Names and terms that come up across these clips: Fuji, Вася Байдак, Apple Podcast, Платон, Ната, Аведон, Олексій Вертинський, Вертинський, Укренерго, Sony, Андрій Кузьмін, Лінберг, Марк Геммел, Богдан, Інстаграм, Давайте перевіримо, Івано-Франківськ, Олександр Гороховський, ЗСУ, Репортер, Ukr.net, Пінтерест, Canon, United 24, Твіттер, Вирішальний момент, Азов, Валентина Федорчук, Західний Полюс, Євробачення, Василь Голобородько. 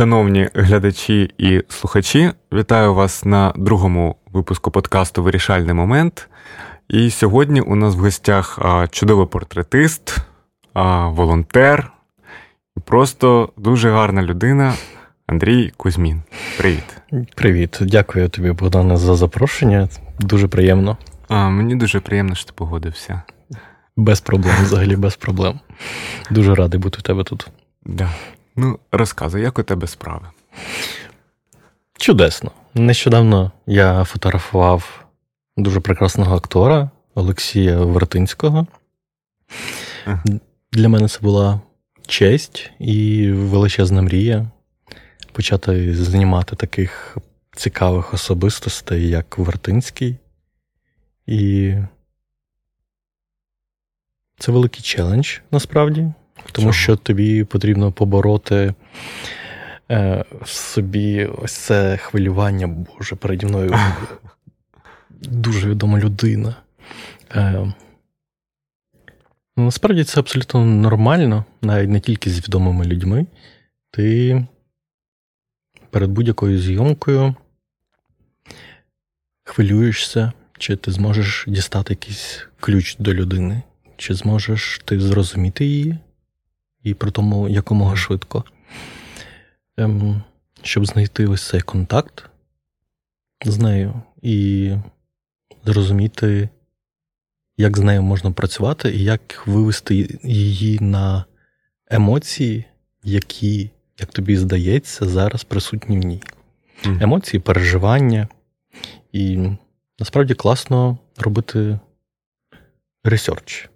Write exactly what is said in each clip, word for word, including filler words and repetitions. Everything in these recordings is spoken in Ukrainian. Шановні глядачі і слухачі, вітаю вас на другому випуску подкасту «Вирішальний момент». І сьогодні у нас в гостях чудовий портретист, волонтер і просто дуже гарна людина Андрій Кузьмін. Привіт. Привіт. Дякую тобі, Богдане, за запрошення. Дуже приємно. А, мені дуже приємно, що ти погодився. Без проблем, взагалі без проблем. Дуже радий бути у тебе тут. Так. Да. Ну, розказуй, як у тебе справи? Чудесно. Нещодавно я фотографував дуже прекрасного актора Олексія Вертинського. Ага. Для мене це була честь і величезна мрія почати знімати таких цікавих особистостей, як Вертинський. І це великий челендж, насправді. Тому Чого? що тобі потрібно побороти е, в собі ось це хвилювання. Боже, переді мною дуже відома людина. Е, насправді це абсолютно нормально, навіть не тільки з відомими людьми. Ти перед будь-якою зйомкою хвилюєшся, чи ти зможеш дістати якийсь ключ до людини, чи зможеш ти зрозуміти її. І при тому, якомога швидко. Ем, щоб знайти ось цей контакт з нею і зрозуміти, як з нею можна працювати і як вивести її на емоції, які, як тобі здається, зараз присутні в ній. Mm. Емоції, переживання. І насправді класно робити ресерч.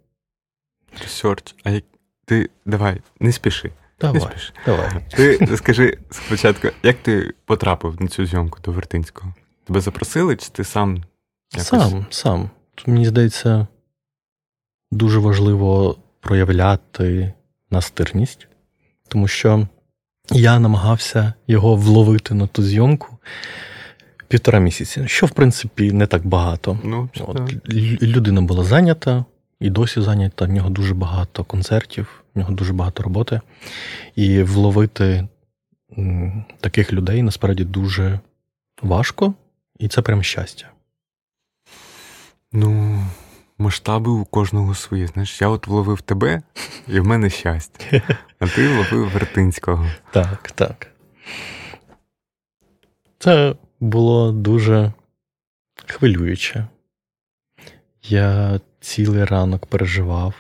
Ресерч. А як Ти давай, не спіши. Давай, не спіши. давай. Ти скажи спочатку, як ти потрапив на цю зйомку до Вертинського? Тебе запросили, чи ти сам? Якось? Сам, сам. Тут, мені здається, дуже важливо проявляти настирність, тому що я намагався його вловити на ту зйомку півтора місяці, що, в принципі, не так багато. Ну, От, людина була зайнята. І досі зайнята, в нього дуже багато концертів, в нього дуже багато роботи. І вловити таких людей, насправді, дуже важко. І це прям щастя. Ну, масштаби у кожного свої. Знаєш, я от вловив тебе, і в мене щастя. А ти вловив Вертинського. Так, так. Це було дуже хвилююче. Я цілий ранок переживав,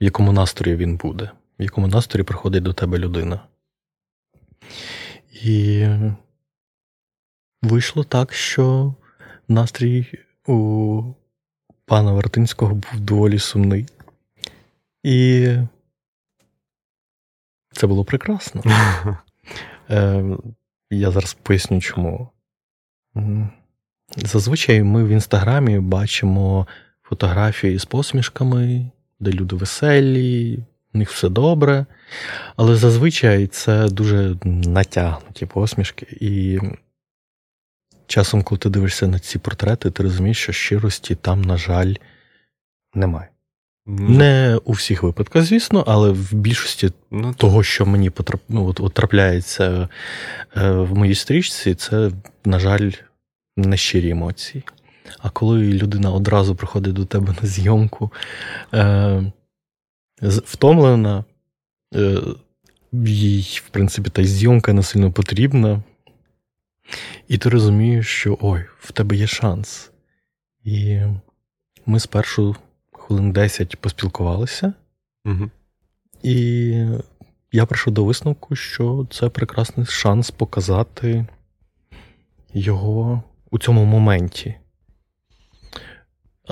в якому настрої він буде, в якому настрої приходить до тебе людина. І вийшло так, що настрій у пана Вертинського був доволі сумний. І це було прекрасно. Я зараз поясню, чому. Зазвичай ми в Інстаграмі бачимо фотографії з посмішками, де люди веселі, у них все добре. Але зазвичай це дуже натягнуті посмішки. І часом, коли ти дивишся на ці портрети, ти розумієш, що щирості там, на жаль, немає. Mm. Не у всіх випадках, звісно, але в більшості mm. того, що мені потрап... ну, от, от, трапляється в моїй стрічці, це, на жаль, нещирі емоції. А коли людина одразу приходить до тебе на зйомку, е, втомлена, е, їй, в принципі, та зйомка не сильно потрібна, і ти розумієш, що ой, в тебе є шанс. І ми спершу хвилин десять поспілкувалися, угу. і я прийшов до висновку, що це прекрасний шанс показати його у цьому моменті.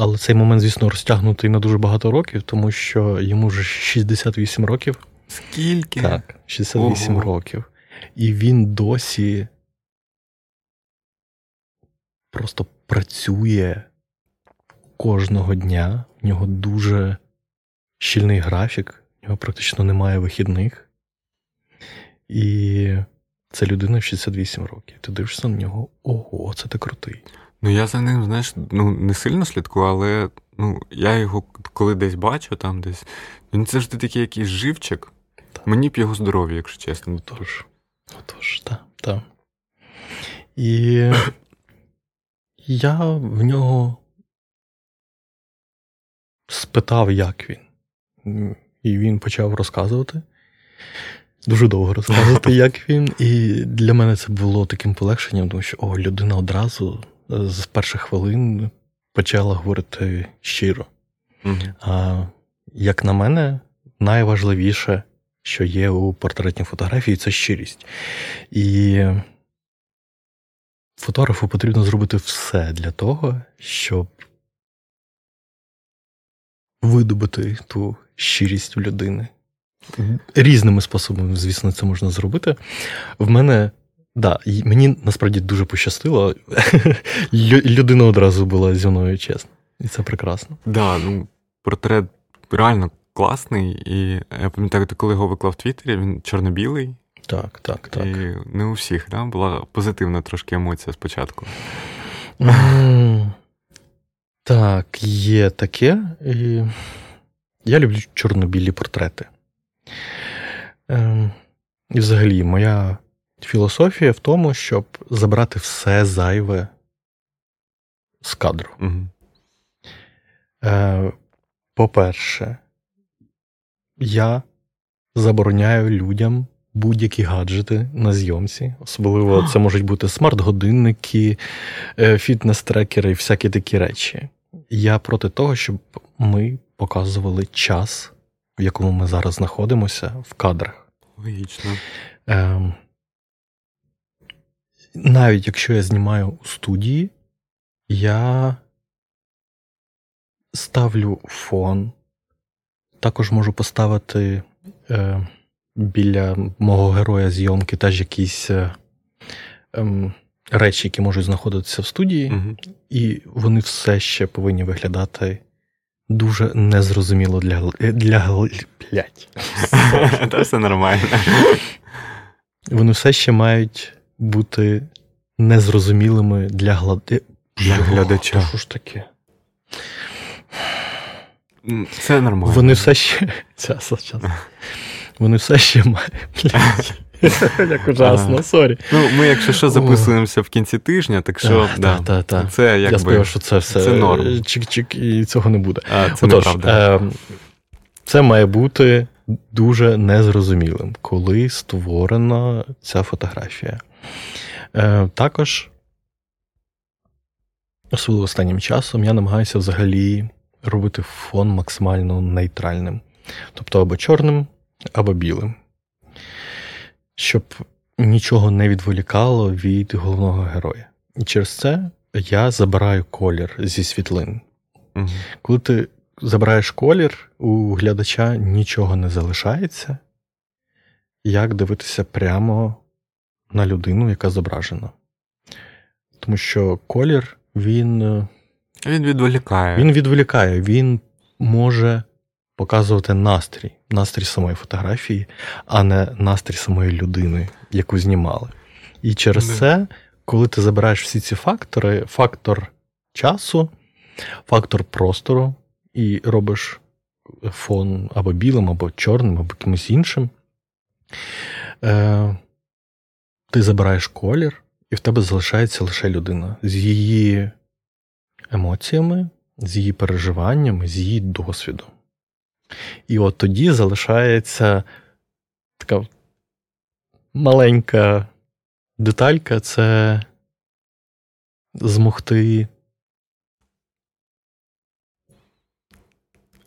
Але цей момент, звісно, розтягнутий на дуже багато років, тому що йому вже шістдесят вісім років. Скільки? Так, шістдесят вісім Ого. Років. І він досі просто працює кожного дня. У нього дуже щільний графік, у нього практично немає вихідних. І це людина в шістдесят вісім років. Ти дивишся на нього, ого, це ти крутий. Ну, я за ним, знаєш, ну, не сильно слідкую, але ну, я його коли десь бачу, там десь, він завжди такий якийсь живчик. Так. Мені б його здоров'я, якщо чесно. Тож. Отож, так, так. І я в нього спитав, як він. І він почав розказувати. Дуже довго розказувати, як він. І для мене це було таким полегшенням, тому що о, людина одразу з перших хвилин почала говорити щиро. Mm-hmm. А як на мене, найважливіше, що є у портретній фотографії, це щирість. І фотографу потрібно зробити все для того, щоб видобути ту щирість в людини. Mm-hmm. Різними способами, звісно, це можна зробити. В мене, да, мені насправді дуже пощастило. Людина одразу була зі мною чесна. І це прекрасно. Так, да, ну, портрет реально класний. І я пам'ятаю, коли його виклав в Твіттері, він чорно-білий. Так, так, так. І не у всіх, да? Була позитивна трошки емоція спочатку. Mm, так, є таке. І я люблю чорно-білі портрети. Ем, і взагалі, моя філософія в тому, щоб забрати все зайве з кадру. Mm-hmm. Е, по-перше, я забороняю людям будь-які гаджети на зйомці. Особливо це можуть бути смарт-годинники, фітнес-трекери і всякі такі речі. Я проти того, щоб ми показували час, в якому ми зараз знаходимося, в кадрах. Логічно. Е, навіть якщо я знімаю у студії, я ставлю фон. Також можу поставити е, біля мого героя зйомки теж якісь е, е, речі, які можуть знаходитися в студії. Mm-hmm. І вони все ще повинні виглядати дуже незрозуміло для... для... Блядь. Та все нормально. Вони все ще мають бути незрозумілими для глядача. Що ж таке? Це нормально. Вони все ще... Час, час. Вони все ще мають... Як ужасно, сорі. Ну, ми, якщо що, записуємося в кінці тижня, так що... Це, якби... Я сподіваю, що це все... Це норм. Чик-чик, і цього не буде. Це неправда. Це має бути дуже незрозумілим, коли створена ця фотографія. Також, особливо останнім часом, я намагаюся взагалі робити фон максимально нейтральним. Тобто або чорним, або білим. Щоб нічого не відволікало від головного героя. І через це я забираю колір зі світлин. Угу. Коли ти забираєш колір, у глядача нічого не залишається, як дивитися прямо на людину, яка зображена. Тому що колір, він... Він відволікає. Він відволікає, він може показувати настрій, настрій самої фотографії, а не настрій самої людини, яку знімали. І через mm. це, коли ти забираєш всі ці фактори, фактор часу, фактор простору, і робиш фон або білим, або чорним, або кимось іншим, е- ти забираєш колір, і в тебе залишається лише людина з її емоціями, з її переживаннями, з її досвідом. І от тоді залишається така маленька деталька, це змогти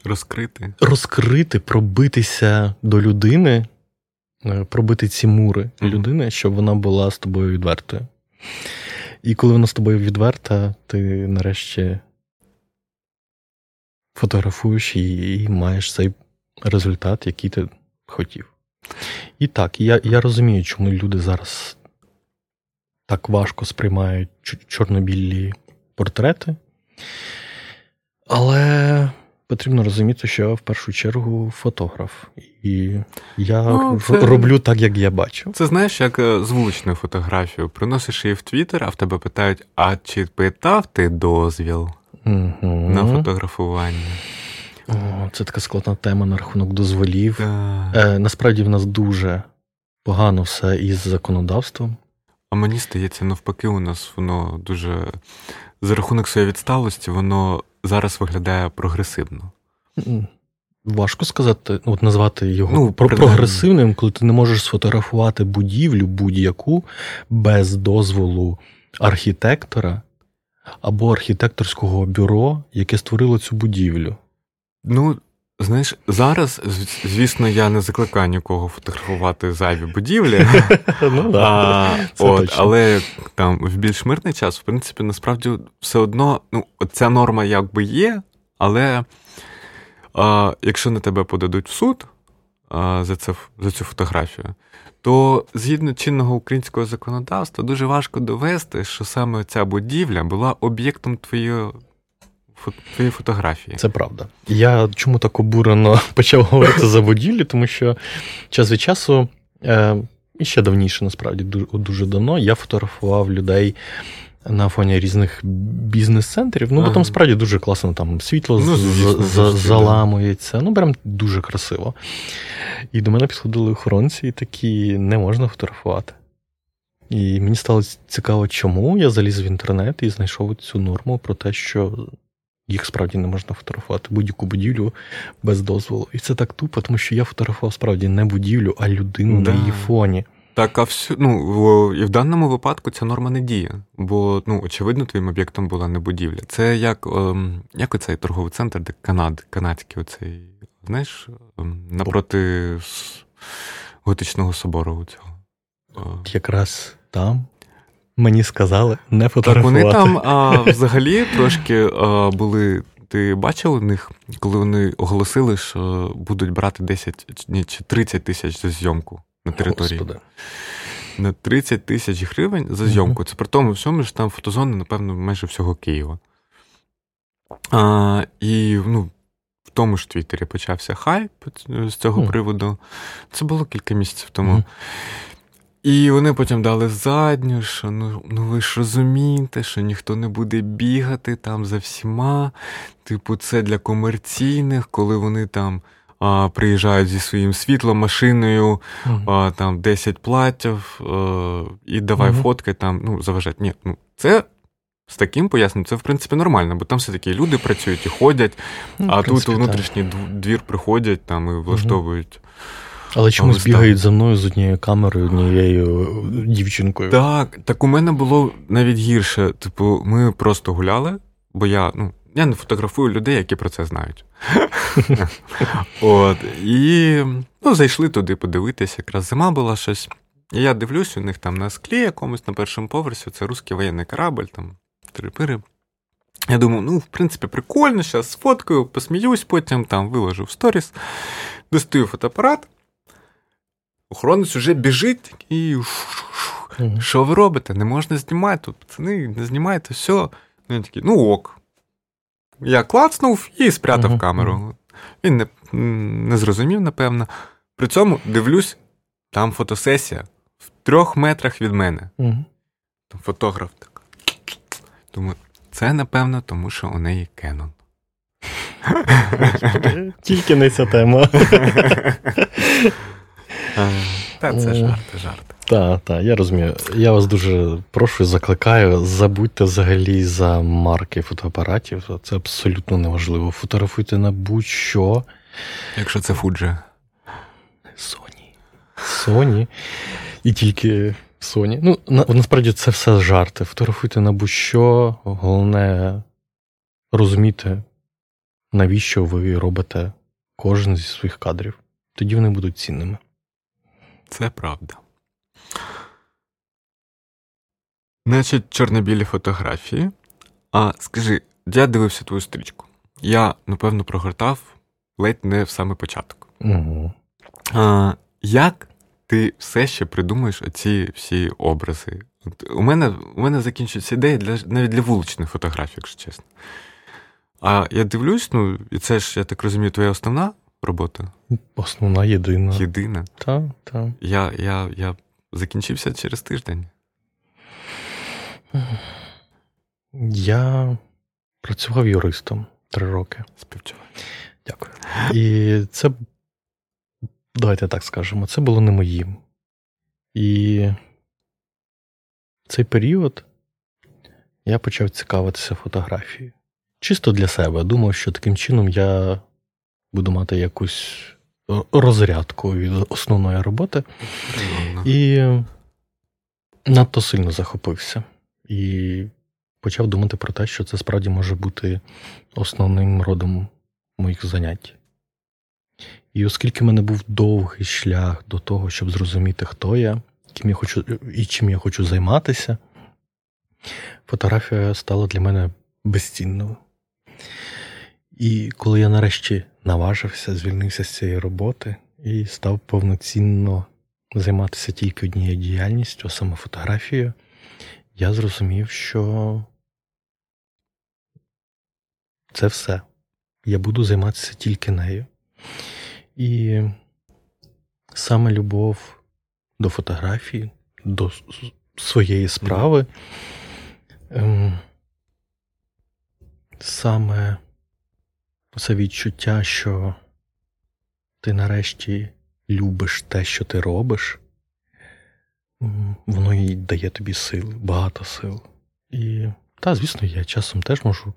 розкрити, розкрити, пробитися до людини, пробити ці мури mm-hmm. людини, щоб вона була з тобою відвертою. І коли вона з тобою відверта, ти нарешті фотографуєш її і маєш цей результат, який ти хотів. І так, я, я розумію, чому люди зараз так важко сприймають чорно-білі портрети, але потрібно розуміти, що я в першу чергу фотограф. І я ну, це, роблю так, як я бачу. Це знаєш, як звучну фотографію. Приносиш її в Твіттер, а в тебе питають, а чи питав ти дозвіл? Угу. На фотографування. О, це така складна тема на рахунок дозволів. Да. Е, насправді в нас дуже погано все із законодавством. А мені здається, навпаки, у нас воно дуже, за рахунок своєї відсталості, воно зараз виглядає прогресивно. Важко сказати, от назвати його ну, прогресивним, коли ти не можеш сфотографувати будівлю будь-яку без дозволу архітектора або архітекторського бюро, яке створило цю будівлю. Ну, знаєш, зараз, звісно, я не закликаю нікого фотографувати зайві будівлі, але там в більш мирний час, в принципі, насправді все одно, ну, ця норма якби є, але якщо на тебе подадуть в суд за цю фотографію, то згідно чинного українського законодавства дуже важко довести, що саме ця будівля була об'єктом твоєї твої фотографії. Це правда. Я чому так обурено почав говорити за будівлі, тому що час від часу, е, і ще давніше, насправді, дуже, дуже давно, я фотографував людей на фоні різних бізнес-центрів. Ну, бо там справді дуже класно, там світло ну, звісно, за, заламується. Ну, прям дуже красиво. І до мене підходили охоронці і такі, не можна фотографувати. І мені стало цікаво, чому. Я заліз в інтернет і знайшов цю норму про те, що їх справді не можна фотографувати, будь-яку будівлю без дозволу. І це так тупо, тому що я фотографував справді не будівлю, а людину да. на її фоні. Так, а всю, ну, і в даному випадку ця норма не діє, бо, ну, очевидно, твоїм об'єктом була не будівля. Це як, ем, як оцей торговий центр, де Канад, канадський оцей, знаєш, ем, напроти готичного собору цього. От якраз там... Мені сказали не фотографувати. Так, вони там а, взагалі трошки а, були, ти бачив у них, коли вони оголосили, що будуть брати десять, ні, тридцять тисяч за зйомку на території. Господи. На тридцять тисяч гривень за зйомку. Mm-hmm. Це при тому всьому, що там фотозони, напевно, майже всього Києва. А, і, ну, в тому ж Твіттері почався хайп з цього mm-hmm. приводу. Це було кілька місяців тому. Mm-hmm. І вони потім дали задню, що ну, ну ви ж розумієте, що ніхто не буде бігати там за всіма. Типу, це для комерційних, коли вони там а, приїжджають зі своїм світлом, машиною, mm-hmm. а, там десять платтів, а, і давай mm-hmm. фоткай там, ну, заважать. Ні, ну, це з таким поясненням, це в принципі нормально, бо там все-таки люди працюють і ходять, ну, а принципі, тут у внутрішній двір приходять там і влаштовують. Mm-hmm. Але чомусь бігають за мною з однією камерою, однією дівчинкою. Так, так у мене було навіть гірше. Типу, ми просто гуляли, бо я, ну, я не фотографую людей, які про це знають. От, і, ну, зайшли туди подивитися, якраз зима була щось. І я дивлюсь, у них там на склі якомусь, на першому поверсі, це русський воєнний корабль, там, три-пири. Я думаю, ну, в принципі, прикольно, зараз сфоткаю, посміюсь, потім там виложу в сторіс, достаю фотоапарат. Охоронець уже біжить і що ви робите? Не можна знімати тут, пацани, не знімайте, все. Ну, він такий, ну ок. Я клацнув і спрятав uh-huh. камеру. Він не, не зрозумів, напевно. При цьому дивлюсь, там фотосесія в трьох метрах від мене. Uh-huh. Там фотограф так. Думаю, це, напевно, тому що у неї Canon. Тільки не ця тема. Та це жарти, жарти. Так, так, я розумію. Я вас дуже прошу і закликаю, забудьте взагалі за марки фотоапаратів. Це абсолютно неважливо. Фотографуйте на будь-що. Якщо це Fuji. Sony. Sony. І тільки Sony. Ну, на, насправді це все жарти. Фотографуйте на будь-що. Головне розуміти, навіщо ви робите кожен зі своїх кадрів. Тоді вони будуть цінними. Це правда. Значить, чорно-білі фотографії. А скажи, я дивився твою стрічку. Я, напевно, прогортав ледь не в саме початок. Угу. А, як ти все ще придумуєш оці всі образи? От у мене, у мене закінчуються ідеї для, навіть для вуличних фотографій, якщо чесно. А я дивлюсь, ну, і це ж, я так розумію, твоя основна робота? Основна, єдина. Єдина? Так, так. Я, я, я закінчився через тиждень. Я працював юристом три роки. Співчуваю. Дякую. І це, давайте так скажемо, це було не моїм. І цей період я почав цікавитися фотографією. Чисто для себе. Думав, що таким чином я буду мати якусь розрядку від основної роботи. І надто сильно захопився. І почав думати про те, що це справді може бути основним родом моїх занять. І оскільки в мене був довгий шлях до того, щоб зрозуміти, хто я, ким я хочу і чим я хочу займатися, фотографія стала для мене безцінною. І коли я нарешті наважився, звільнився з цієї роботи і став повноцінно займатися тільки однією діяльністю, а саме фотографією, я зрозумів, що це все. Я буду займатися тільки нею. І саме любов до фотографії, до своєї справи, саме це відчуття, що ти нарешті любиш те, що ти робиш, воно і дає тобі сили, багато сил. І, та, звісно, я часом теж можу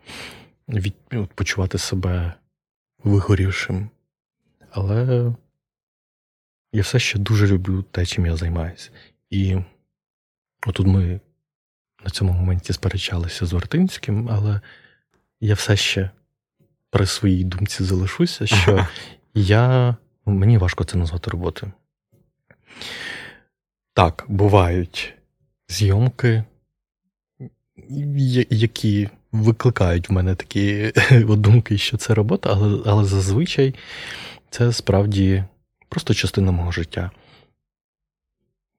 від, от, почувати себе вигорівшим. Але я все ще дуже люблю те, чим я займаюся. І отут ми на цьому моменті сперечалися з Вертинським, але я все ще при своїй думці залишуся, що я... мені важко це назвати роботою. Так, бувають зйомки, які викликають в мене такі думки, що це робота, але, але зазвичай це справді просто частина мого життя.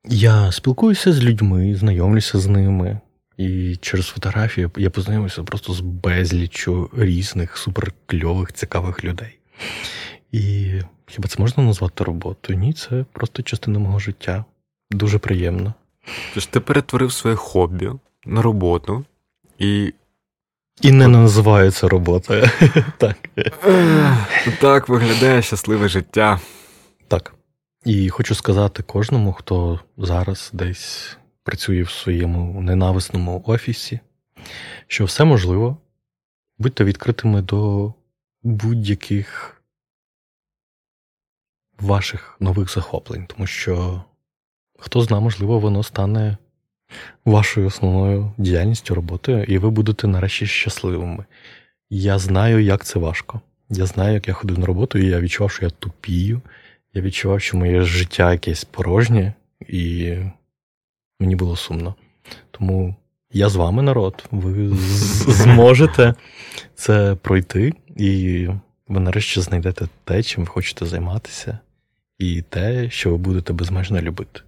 Я спілкуюся з людьми, знайомлюся з ними, і через фотографію я познайомився просто з безліччю різних суперкльових, цікавих людей. І хіба це можна назвати роботою? Ні, це просто частина мого життя. Дуже приємно. Тож ти перетворив своє хобі на роботу і... І не називаю це роботою. Так. Так виглядає щасливе життя. Так. І хочу сказати кожному, хто зараз десь працює в своєму ненависному офісі, що все можливо. Будьте відкритими до будь-яких ваших нових захоплень, тому що хто знає, можливо, воно стане вашою основною діяльністю, роботою, і ви будете нарешті щасливими. Я знаю, як це важко. Я знаю, як я ходив на роботу, і я відчував, що я тупію. Я відчував, що моє життя якесь порожнє, і мені було сумно. Тому я з вами, народ. Ви зможете це пройти, і ви нарешті знайдете те, чим ви хочете займатися, і те, що ви будете безмежно любити.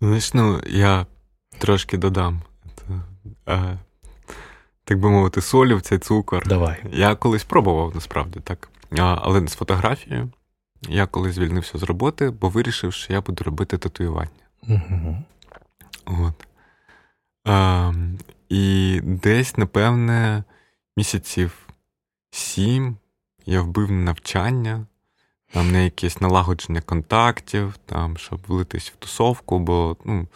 Знаєш, ну, я трошки додам, а, так би мовити, солі в цей цукор. Давай. Я колись пробував, насправді, так. А, але не з фотографією. Я колись звільнився з роботи, бо вирішив, що я буду робити татуювання. Угу. От. А, і десь, напевне, місяців сім я вбив на навчання, там на якесь налагодження контактів, там, щоб влитись в тусовку, бо ну,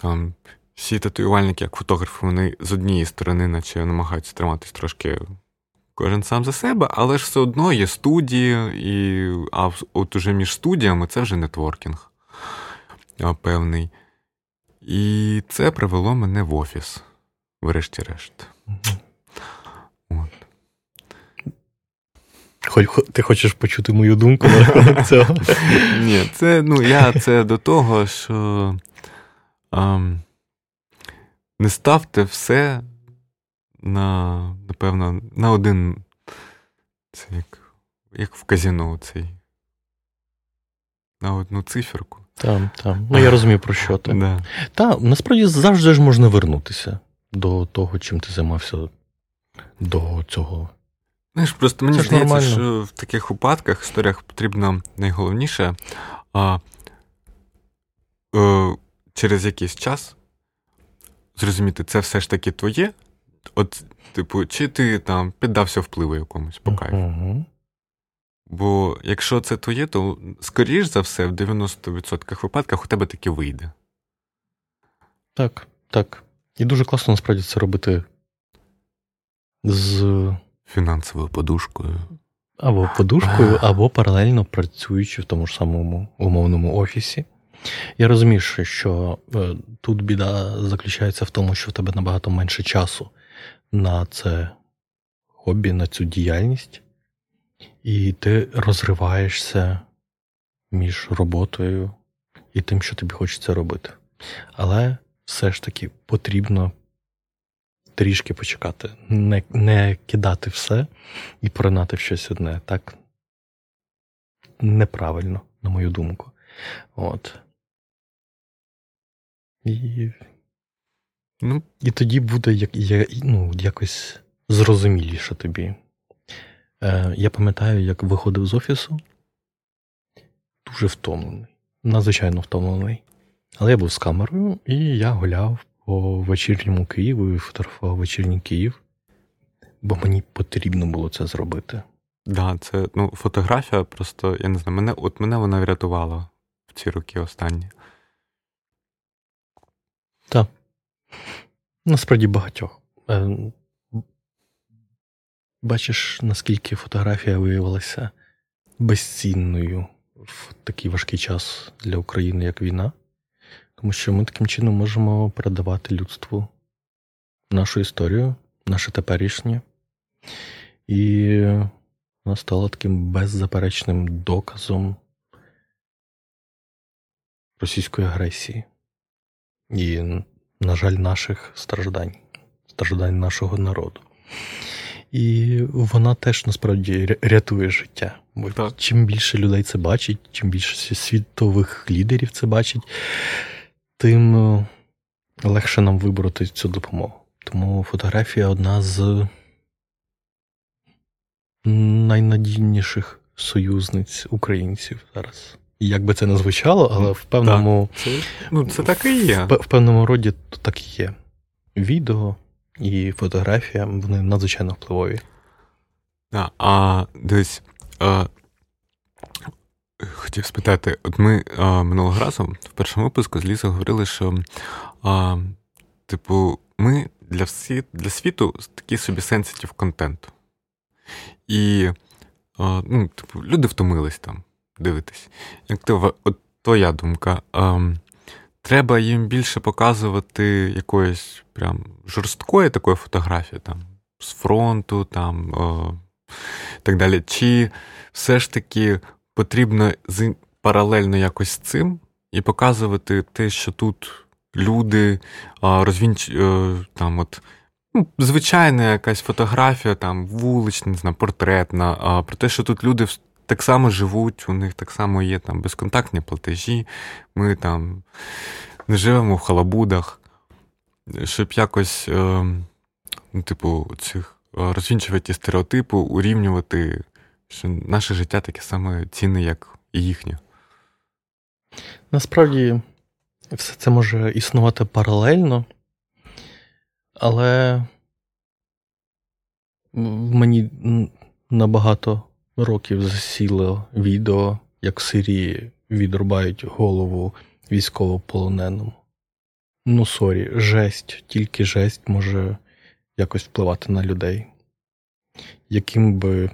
там, всі татуювальники, як фотографи, вони з однієї сторони наче намагаються триматись трошки кожен сам за себе, але ж все одно є студії, і, а от уже між студіями це вже нетворкінг певний. І це привело мене в офіс, врешті-решт. От. Ти хочеш почути мою думку на рахунок цього? Ні, це, ну, я це до того, що а, не ставте все на, напевно, на один, це як, як в казино цей, на одну циферку. Там, там. Ну, я розумію, про що ти. Да. Та, насправді, завжди ж можна вернутися до того, чим ти займався до цього. Знаєш, просто мені здається, нормально, що в таких випадках, історіях потрібно найголовніше а, е, через якийсь час зрозуміти, це все ж таки твоє, от, типу, чи ти там піддався впливу якомусь по кайфу. Угу. Бо якщо це твоє, то, скоріш за все, в дев'яносто відсотків випадках у тебе таки вийде. Так, так. І дуже класно, насправді, це робити з... фінансовою подушкою. Або подушкою, або паралельно працюючи в тому ж самому умовному офісі. Я розумію, що тут біда заключається в тому, що в тебе набагато менше часу на це хобі, на цю діяльність. І ти розриваєшся між роботою і тим, що тобі хочеться робити. Але все ж таки потрібно трішки почекати, не, не кидати все і поринати в щось одне. Так неправильно, на мою думку. От. І, ну, і тоді буде як, я, ну, якось зрозуміліше тобі. Е, я пам'ятаю, як виходив з офісу, дуже втомлений, надзвичайно втомлений. Але я був з камерою, і я гуляв по вечірньому Києву і фотографував вечірній Київ, бо мені потрібно було це зробити. Так, да, це, ну, фотографія просто, я не знаю, мене, от мене вона врятувала в ці роки останні. Так. Насправді багатьох. Бачиш, наскільки фотографія виявилася безцінною в такий важкий час для України, як війна. Тому що ми таким чином можемо передавати людству нашу історію, наше теперішнє. І вона стала таким беззаперечним доказом російської агресії. І, на жаль, наших страждань, страждань нашого народу. І вона теж, насправді, рятує життя. Бо чим більше людей це бачить, чим більше світових лідерів це бачить, тим легше нам вибороти цю допомогу. Тому фотографія одна з найнадійніших союзниць українців зараз. Як би це не звучало, але в певному... Так. Це, ну, це так і є. В, в певному роді так і є. Відео і фотографія, вони надзвичайно впливові. А, а дивись, а, хотів спитати, от ми а, минулого разу в першому випуску з Лізою говорили, що а, типу, ми для, всі, для світу такий собі sensitive контент. І а, ну, типу, люди втомились там дивитись. Як ти, от твоя думка, а, треба їм більше показувати якоїсь прям жорсткої такої фотографії, там, з фронту, там, о, так далі. Чи все ж таки потрібно з, паралельно якось з цим і показувати те, що тут люди розвінч... там, от, ну, звичайна якась фотографія, там, вулична, не знаю, портретна, а, про те, що тут люди так само живуть, у них так само є там безконтактні платежі, ми там не живемо в халабудах, щоб якось, е, ну, типу, цих розвінчувати ті стереотипи, урівнювати, що наше життя таке саме цінне, як і їхнє. Насправді, все це може існувати паралельно, але мені набагато років засіло відео, як в Сирії відрубають голову військовополоненому. Ну, сорі, жесть, тільки жесть може якось впливати на людей. Яким би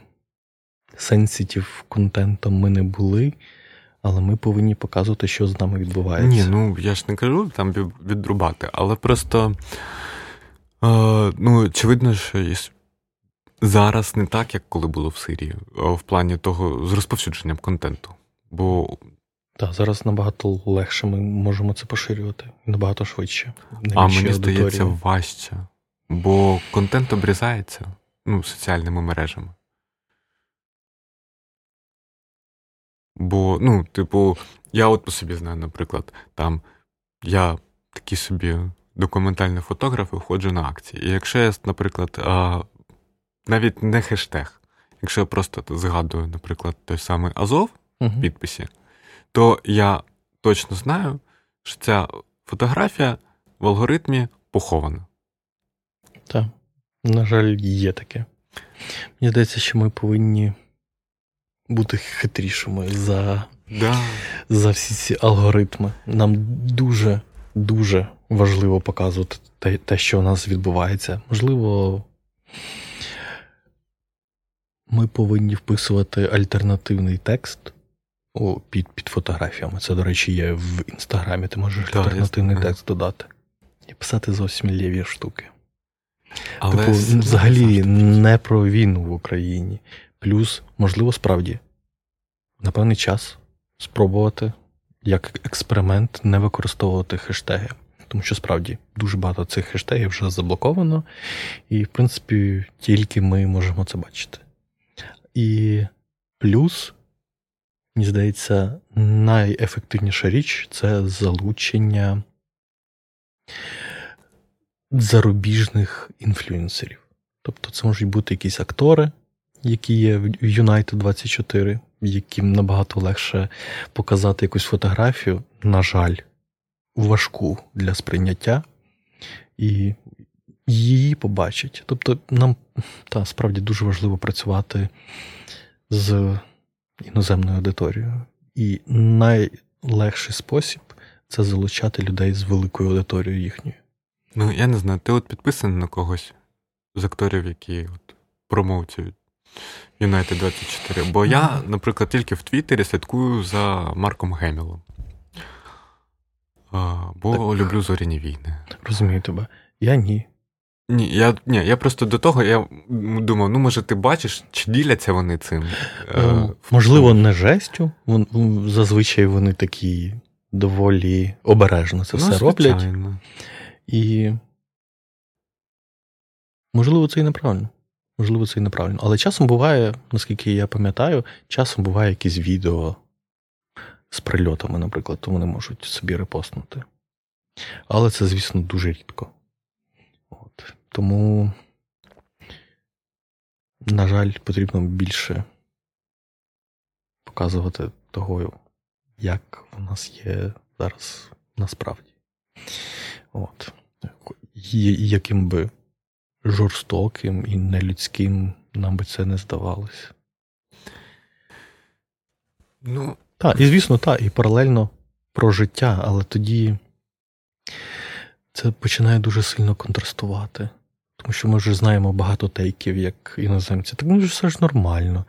сенситів контентом ми не були, але ми повинні показувати, що з нами відбувається. Ні, ну, я ж не кажу там відрубати, але просто, е, ну, очевидно, що є... Зараз не так, як коли було в Сирії, в плані того, з розповсюдженням контенту. Бо... Так, зараз набагато легше ми можемо це поширювати, набагато швидше. А мені аудиторії. Здається важче, бо контент обрізається, ну, соціальними мережами. Бо, ну, типу, я от по собі знаю, наприклад, там, я такий собі документальний фотограф і ходжу на акції. І якщо я, наприклад, навіть не хештег. Якщо я просто згадую, наприклад, той самий Азов в uh-huh. підписі, то я точно знаю, що ця фотографія в алгоритмі похована. Так. На жаль, є таке. Мені здається, що ми повинні бути хитрішими за, да. за всі ці алгоритми. Нам дуже, дуже важливо показувати те, те, що у нас відбувається. Можливо, ми повинні вписувати альтернативний текст О, під, під фотографіями. Це, до речі, є в Інстаграмі. Ти можеш да, альтернативний я... текст додати. І писати зовсім ліві штуки. Але типу, це взагалі це не про війну в Україні. Плюс, можливо, справді, на певний час спробувати, як експеримент, не використовувати хештеги. Тому що, справді, дуже багато цих хештегів вже заблоковано. І, в принципі, тільки ми можемо це бачити. І плюс, мені здається, найефективніша річ – це залучення зарубіжних інфлюенсерів. Тобто це можуть бути якісь актори, які є в United двадцять чотири, яким набагато легше показати якусь фотографію, на жаль, важку для сприйняття, і її побачать. Тобто нам, та, справді, дуже важливо працювати з іноземною аудиторією. І найлегший спосіб – це залучати людей з великою аудиторією їхньою. Ну, я не знаю, ти от підписаний на когось з акторів, які от промовцюють United двадцять чотири? Бо я, наприклад, тільки в Твіттері слідкую за Марком Геммелом. Бо так, люблю «Зоряні війни». Розумію тебе. Я ні. Ні, я ні, я просто до того я думав, ну, може, ти бачиш, чи діляться вони цим? Ну, можливо, не жестю. Зазвичай вони такі доволі обережно це ну, все роблять. Звичайно. І, можливо, це і неправильно. Можливо, це і неправильно. Але часом буває, наскільки я пам'ятаю, часом буває якісь відео з прильотами, наприклад, то вони можуть собі репостнути. Але це, звісно, дуже рідко. От. Тому, на жаль, потрібно більше показувати того, як у нас є зараз насправді. От. Яким би жорстоким і нелюдським нам би це не здавалося. Ну, так, і звісно, так, і паралельно про життя, але тоді це починає дуже сильно контрастувати. Тому що ми вже знаємо багато тейків, як іноземці. Так, ну, все ж нормально.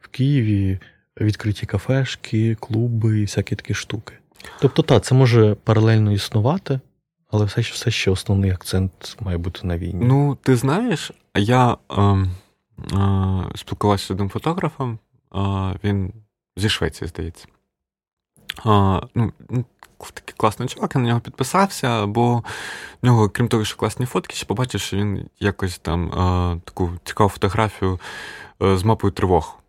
В Києві відкриті кафешки, клуби і всякі такі штуки. Тобто, так, це може паралельно існувати, але все ще, все ще основний акцент має бути на війні. Ну, ти знаєш, я е, е, спілкувався з одним фотографом, е, він зі Швеції, здається. Е, ну, такий класний чувак, я на нього підписався, бо в нього, крім того, що класні фотки, ще побачив, що він якось там е, таку цікаву фотографію з мапою тривог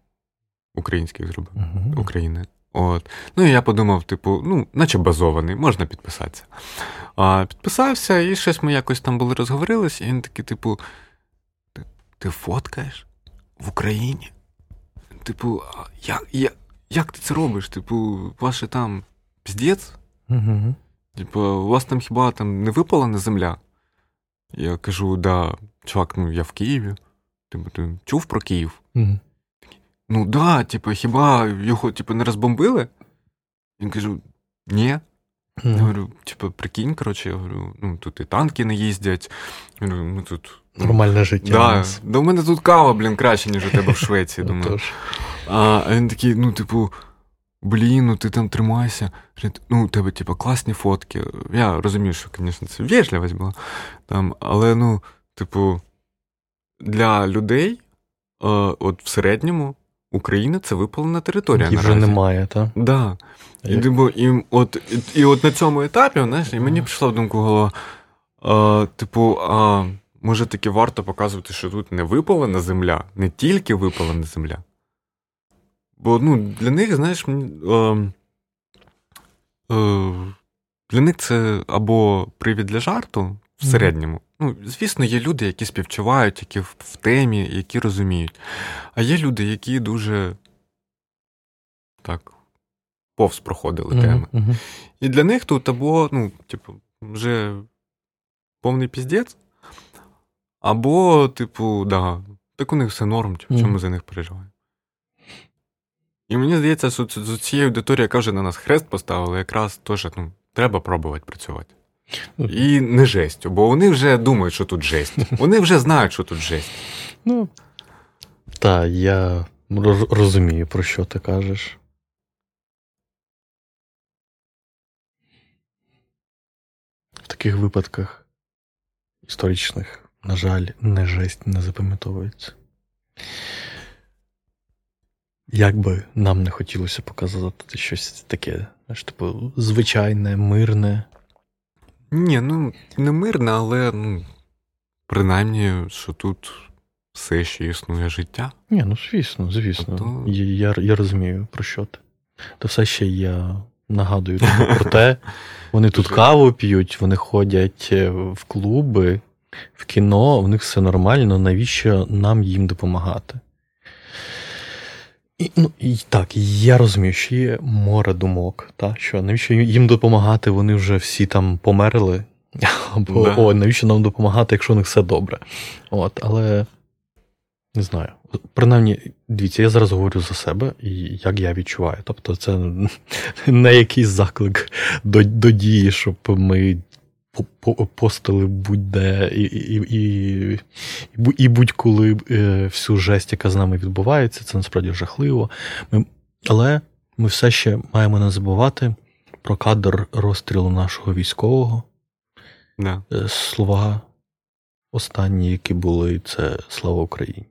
українських зробив, угу. України. От. Ну, і я подумав, типу, ну, наче базований, можна підписатися. А, підписався, і щось ми якось там були, розговорились, і він такий, типу, ти, ти фоткаєш в Україні? Типу, як, як, як ти це робиш? Типу, ваше там піздець? Угу. Типу, у вас там хіба там не випалена земля? Я кажу, да, чувак, ну, я в Києві. Типу, ти чув про Київ? Угу. Ну, да, типу, хіба його, типу, не розбомбили? Він каже, ні. Mm. Я говорю, типу, прикинь, коротше, я говорю, ну, тут і танки не їздять. Я говорю, ну, тут... Нормальне життя. Да, у нас. Да, у мене тут кава, блін, краще, ніж у тебе в Швеції, думаю. А він такий, ну, типу, блін, ну, ти там тримайся. Ну, у тебе, типу, класні фотки. Я розумію, що, звісно, це вежливість була. Там, але, ну, типу, для людей, от в середньому, Україна – це випалена територія наразі. Її вже немає, так? Да. І, бо, і, от, і, і от на цьому етапі, знаєш, і мені прийшла в думку голова, а, типу, а, може таки варто показувати, що тут не випалена земля, не тільки випалена земля. Бо, ну, для них, знаєш, а, а, для них це або привід для жарту в середньому. Ну, звісно, є люди, які співчувають, які в темі, які розуміють. А є люди, які дуже так повз проходили mm-hmm. теми. Mm-hmm. І для них тут або, ну, типу, вже повний піздець, або, типу, да, так у них все норм, типу, mm-hmm. чому за них переживають. І мені здається, з, з, з цією аудиторією, яка вже на нас хрест поставила, якраз теж ну, треба пробувати працювати. Ну, і не жесть, бо вони вже думають, що тут жесть. Вони вже знають, що тут жесть. Ну, та, я розумію, про що ти кажеш. В таких випадках історичних, на жаль, не жесть не запам'ятовується. Як би нам не хотілося показати щось таке, знаєш, типу, звичайне, мирне. Ні, ну, не мирне, але, ну, принаймні, що тут все ще існує життя. Ні, ну, звісно, звісно. То... Я, я, я розумію, про що ти. Та все ще я нагадую про те, вони тут каву п'ють, вони ходять в клуби, в кіно, в них все нормально, навіщо нам їм допомагати? І, ну, і так, я розумію, що є море думок, та? Що навіщо їм допомагати, вони вже всі там померли, або да. О, навіщо нам допомагати, якщо у них все добре. От, але, не знаю, принаймні, дивіться, я зараз говорю за себе, і як я відчуваю, тобто це не якийсь заклик до, до дії, щоб ми постили будь-де і, і, і, і будь-коли всю жесть, яка з нами відбувається, це насправді жахливо. Ми, але ми все ще маємо не забувати про кадр розстрілу нашого військового. Yeah. Слова останні, які були, це «Слава Україні».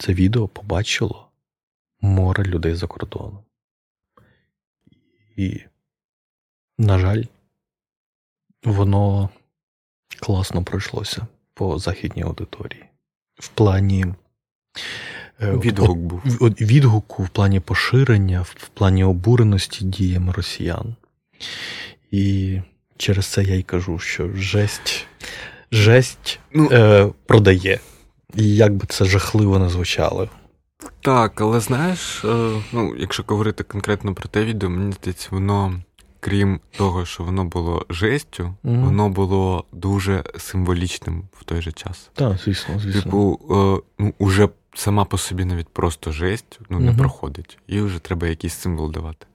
Це відео побачило море людей за кордоном. І, на жаль, воно класно пройшлося по західній аудиторії. В плані відгук був. Відгуку, в плані поширення, в плані обуреності діями росіян. І через це я й кажу, що жесть, жесть ну, е, продає. І як би це жахливо не звучало. Так, але знаєш, е, ну, якщо говорити конкретно про те відео, мені здається, воно... Крім того, що воно було жестю, mm-hmm. воно було дуже символічним в той же час. Так, звісно, звісно. Типу, е, ну, уже сама по собі навіть просто жесть ну, mm-hmm. не проходить. Їй вже треба якийсь символ давати.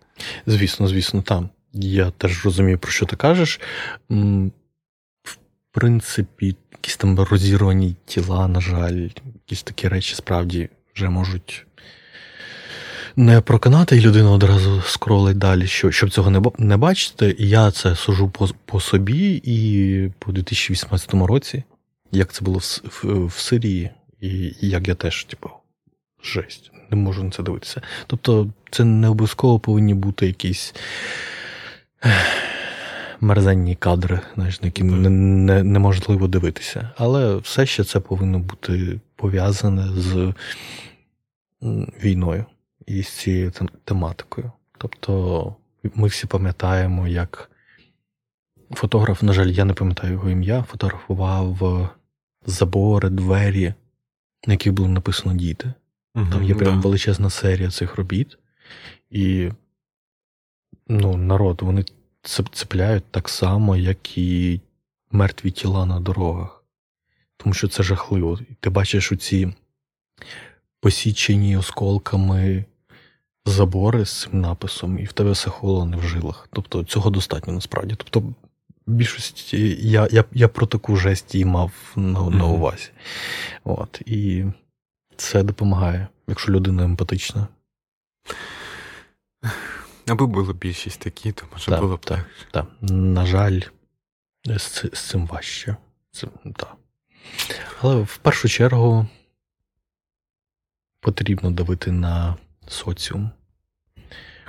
Звісно, звісно, там. Я теж розумію, про що ти кажеш. В принципі, якісь там розірвані тіла, на жаль, якісь такі речі справді вже можуть... не проканати, і людина одразу скролить далі, що, щоб цього не, не бачити. І я це сужу по, по собі, і по дві тисячі вісімнадцятому році, як це було в, в, в Сирії, і як я теж, типу, жесть, не можу на це дивитися. Тобто, це не обов'язково повинні бути якісь мерзенні кадри, знаєш, на які не, не, неможливо дивитися. Але все ще це повинно бути пов'язане з війною. І з цією тематикою. Тобто, ми всі пам'ятаємо, як фотограф, на жаль, я не пам'ятаю його ім'я, фотографував забори, двері, на яких було написано «Діти». Угу, там є прям да. величезна серія цих робіт. І, ну, народ, вони цепляють так само, як і мертві тіла на дорогах. Тому що це жахливо. І ти бачиш у ці посічені осколками забори з цим написом, і в тебе все холоне в жилах. Тобто цього достатньо насправді. Тобто більшість, я, я, я про таку жесть і мав на, mm-hmm. на увазі. От. І це допомагає, якщо людина емпатична. Аби було більшість такі, то може так, було б так. Так, так. На жаль, з, з цим важче. Це, так. Але в першу чергу потрібно давити на соціум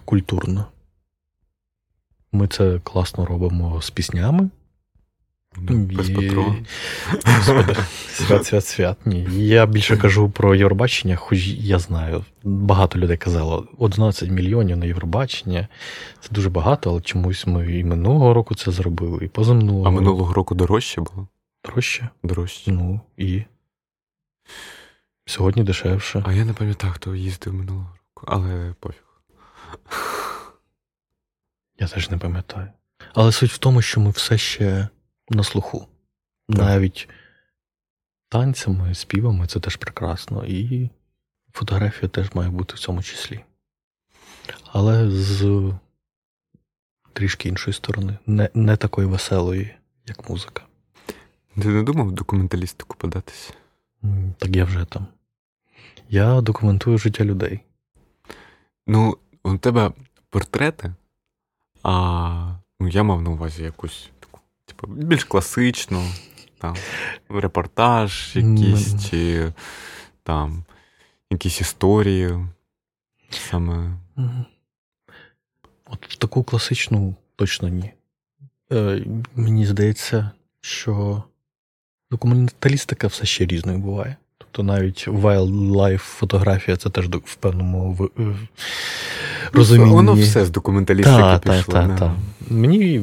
культурно. Ми це класно робимо з піснями. Без Петро. Свят, свят, свят. Ні. Я більше кажу про Євробачення, хоч я знаю, багато людей казало, одинадцять мільйонів на Євробачення. Це дуже багато, але чомусь ми і минулого року це зробили, і позаминулого. А минулого року дорожче було? Дорожче? Дорожче. Ну, і... Сьогодні дешевше. А я не пам'ятаю, хто їздив минулого року, але пофіг. Я теж не пам'ятаю. Але суть в тому, що ми все ще на слуху. Так. Навіть танцями, співами, це теж прекрасно. І фотографія теж має бути в цьому числі. Але з трішки іншої сторони, не, не такої веселої, як музика. Ти не думав в документалістику податися? Так я вже там. Я документую життя людей. Ну, у тебе портрети, а ну, я мав на увазі якусь таку, типу, більш класичну, там, репортаж якийсь, mm. чи там, якісь історії. Саме... Mm. От в таку класичну точно ні. Е, мені здається, що документалістика все ще різною буває. Тобто навіть wildlife фотографія це теж в певному в... В... розумінні. Воно все з документалістики та, пішло. Та, та, та. Мені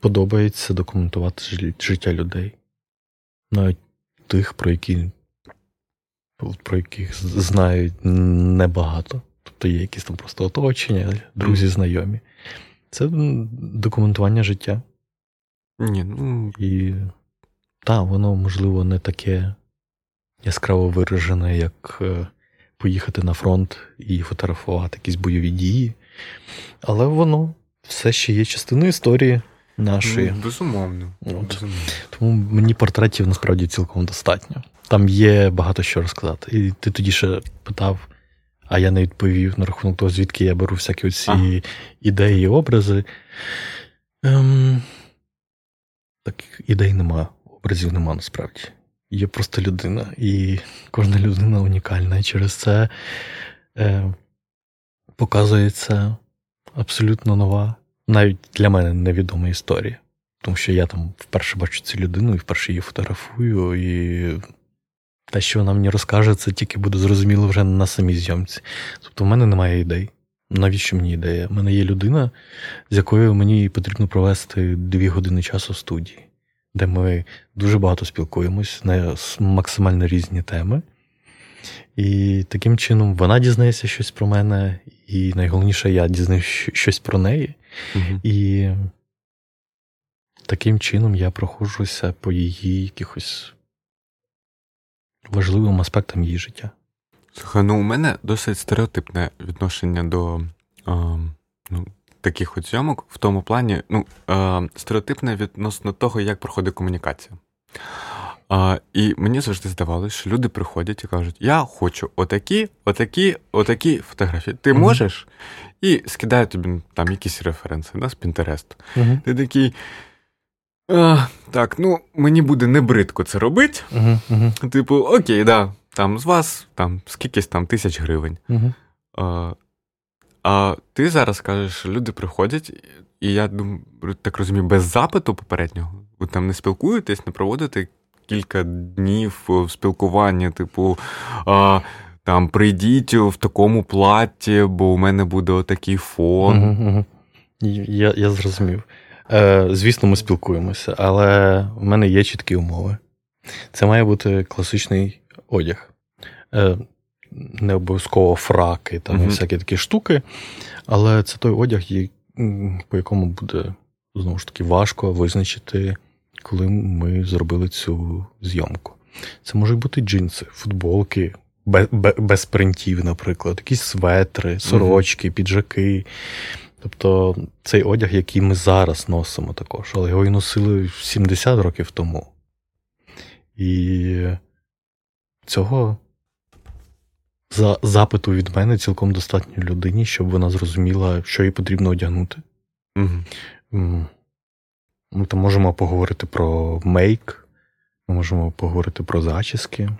подобається документувати життя людей. Навіть тих, про які про яких знають небагато. Тобто є якісь там просто оточення, друзі, знайомі. Це документування життя. Ні, ну... І та, воно, можливо, не таке яскраво виражене, як поїхати на фронт і фотографувати якісь бойові дії. Але воно все ще є частиною історії нашої. Ну, безумовно. безумовно. Тому мені портретів, насправді, цілком достатньо. Там є багато що розказати. І ти тоді ще питав, а я не відповів на рахунок того, звідки я беру всякі оці ага. ідеї і образи. Ем... Так, ідей нема, образів нема насправді. Є просто людина, і кожна людина унікальна. І через це е, показується абсолютно нова, навіть для мене невідома історія. Тому що я там вперше бачу цю людину, і вперше її фотографую, і те, що вона мені розкаже, це тільки буде зрозуміло вже на самій зйомці. Тобто в мене немає ідей. Навіщо мені ідея? У мене є людина, з якою мені потрібно провести дві години часу в студії, де ми дуже багато спілкуємось на максимально різні теми. І таким чином вона дізнається щось про мене, і найголовніше, я дізнаюся щось про неї. Угу. І таким чином я проходжуся по її якихось важливим аспектам її життя. Слухай, ну у мене досить стереотипне відношення до е, ну, таких от зйомок в тому плані, ну, е, стереотипне відносно того, як проходить комунікація. Е, і мені завжди здавалося, що люди приходять і кажуть, я хочу отакі, отакі, отакі фотографії. Ти mm-hmm. можеш? І скидаю тобі там якісь референси, да, з Пінтересту. Mm-hmm. Ти такий... Е, так, ну, мені буде не бридко це робити. Uh-huh, uh-huh. Типу, окей, да, там з вас там, скількись там тисяч гривень. Uh-huh. А, а ти зараз кажеш, люди приходять, і я думаю, так розумію, без запиту попереднього. Ви там не спілкуєтесь, не проводите кілька днів в спілкуванні, типу, а, там, прийдіть в такому платі, бо у мене буде отакий фон. Uh-huh, uh-huh. Я, я зрозумів. Е, звісно, ми спілкуємося, але в мене є чіткі умови. Це має бути класичний одяг. Е, не обов'язково фраки, там, mm-hmm. всякі такі штуки, але це той одяг, по якому буде, знову ж таки, важко визначити, коли ми зробили цю зйомку. Це можуть бути джинси, футболки, без, без принтів, наприклад, якісь светри, сорочки, mm-hmm. піджаки. Тобто цей одяг, який ми зараз носимо також, але його і носили сімдесят років тому. І цього за запиту від мене цілком достатньо людині, щоб вона зрозуміла, що їй потрібно одягнути. Угу. Ми там можемо поговорити про мейк, ми можемо поговорити про зачіски,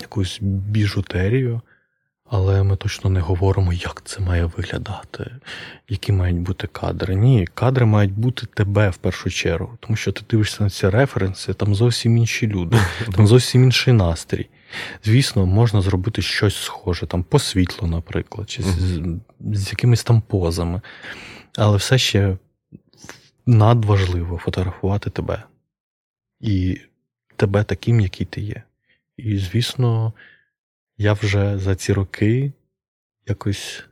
якусь біжутерію. Але ми точно не говоримо, як це має виглядати, які мають бути кадри. Ні, кадри мають бути тебе в першу чергу, тому що ти дивишся на ці референси, там зовсім інші люди, там зовсім інший настрій. Звісно, можна зробити щось схоже, там по світлу, наприклад, чи з, з якимись там позами. Але все ще надважливо фотографувати тебе. І тебе таким, який ти є. І, звісно... Я вже за ці роки якось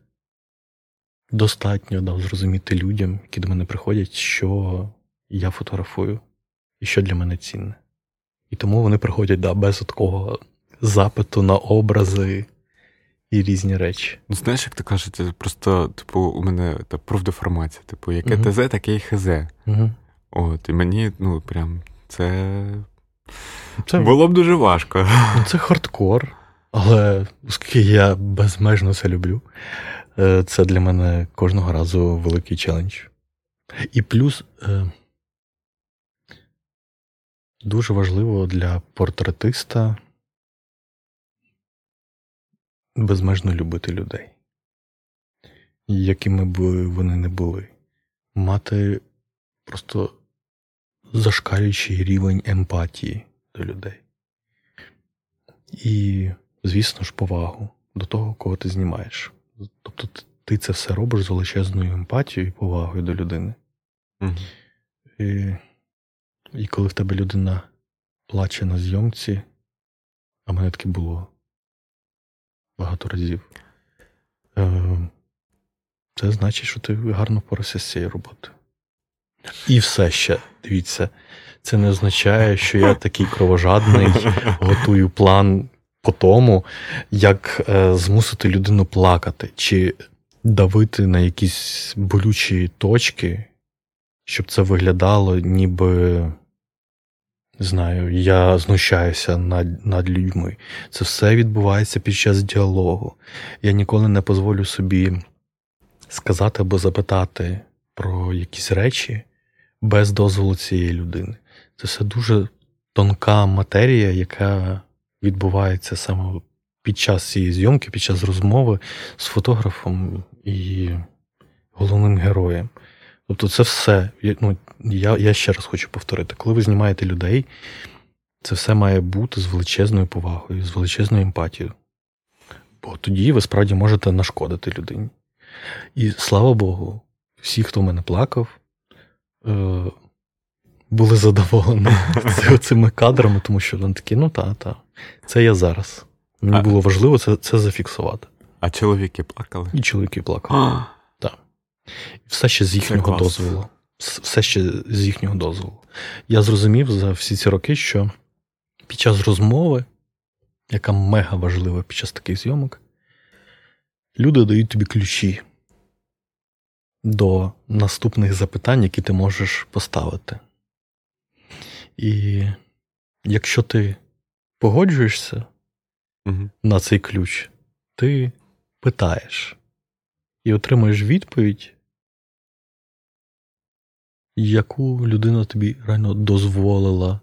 достатньо дав зрозуміти людям, які до мене приходять, що я фотографую і що для мене цінне. І тому вони приходять да, без такого запиту на образи і різні речі. Ну, знаєш, як то кажуть, просто, типу, у мене та, профдеформація, типу, яке uh-huh. ТЗ, таке і ХЗ. Uh-huh. От, і мені, ну, прям, це... це... було б дуже важко. Це хардкор, але, оскільки я безмежно це люблю, це для мене кожного разу великий челендж. І плюс, дуже важливо для портретиста безмежно любити людей, якими б вони не були. Мати просто зашкалюючий рівень емпатії до людей. І, звісно ж, повагу до того, кого ти знімаєш. Тобто ти це все робиш з величезною емпатією і повагою до людини. Угу. І, і коли в тебе людина плаче на зйомці, а мене таки було багато разів, це значить, що ти гарно порався з цією роботою. І все ще, дивіться, це не означає, що я такий кровожадний, готую план по тому, як змусити людину плакати, чи давити на якісь болючі точки, щоб це виглядало ніби, знаю, я знущаюся над, над людьми. Це все відбувається під час діалогу. Я ніколи не дозволю собі сказати або запитати про якісь речі без дозволу цієї людини. Це все дуже тонка матерія, яка відбувається саме під час цієї зйомки, під час розмови з фотографом і головним героєм. Тобто це все, ну, я, я ще раз хочу повторити, коли ви знімаєте людей, це все має бути з величезною повагою, з величезною емпатією. Бо тоді ви справді можете нашкодити людині. І слава Богу, всі, хто в мене плакав, були задоволені цими кадрами, тому що вони такі, ну та, та, це я зараз. Мені а, було важливо це, це зафіксувати. А чоловіки плакали? І чоловіки плакали, так. Все ще з їхнього дозволу. Все ще з їхнього дозволу. Я зрозумів за всі ці роки, що під час розмови, яка мега важлива під час таких зйомок, люди дають тобі ключі до наступних запитань, які ти можеш поставити. І якщо ти погоджуєшся угу. на цей ключ, ти питаєш і отримуєш відповідь, яку людина тобі реально дозволила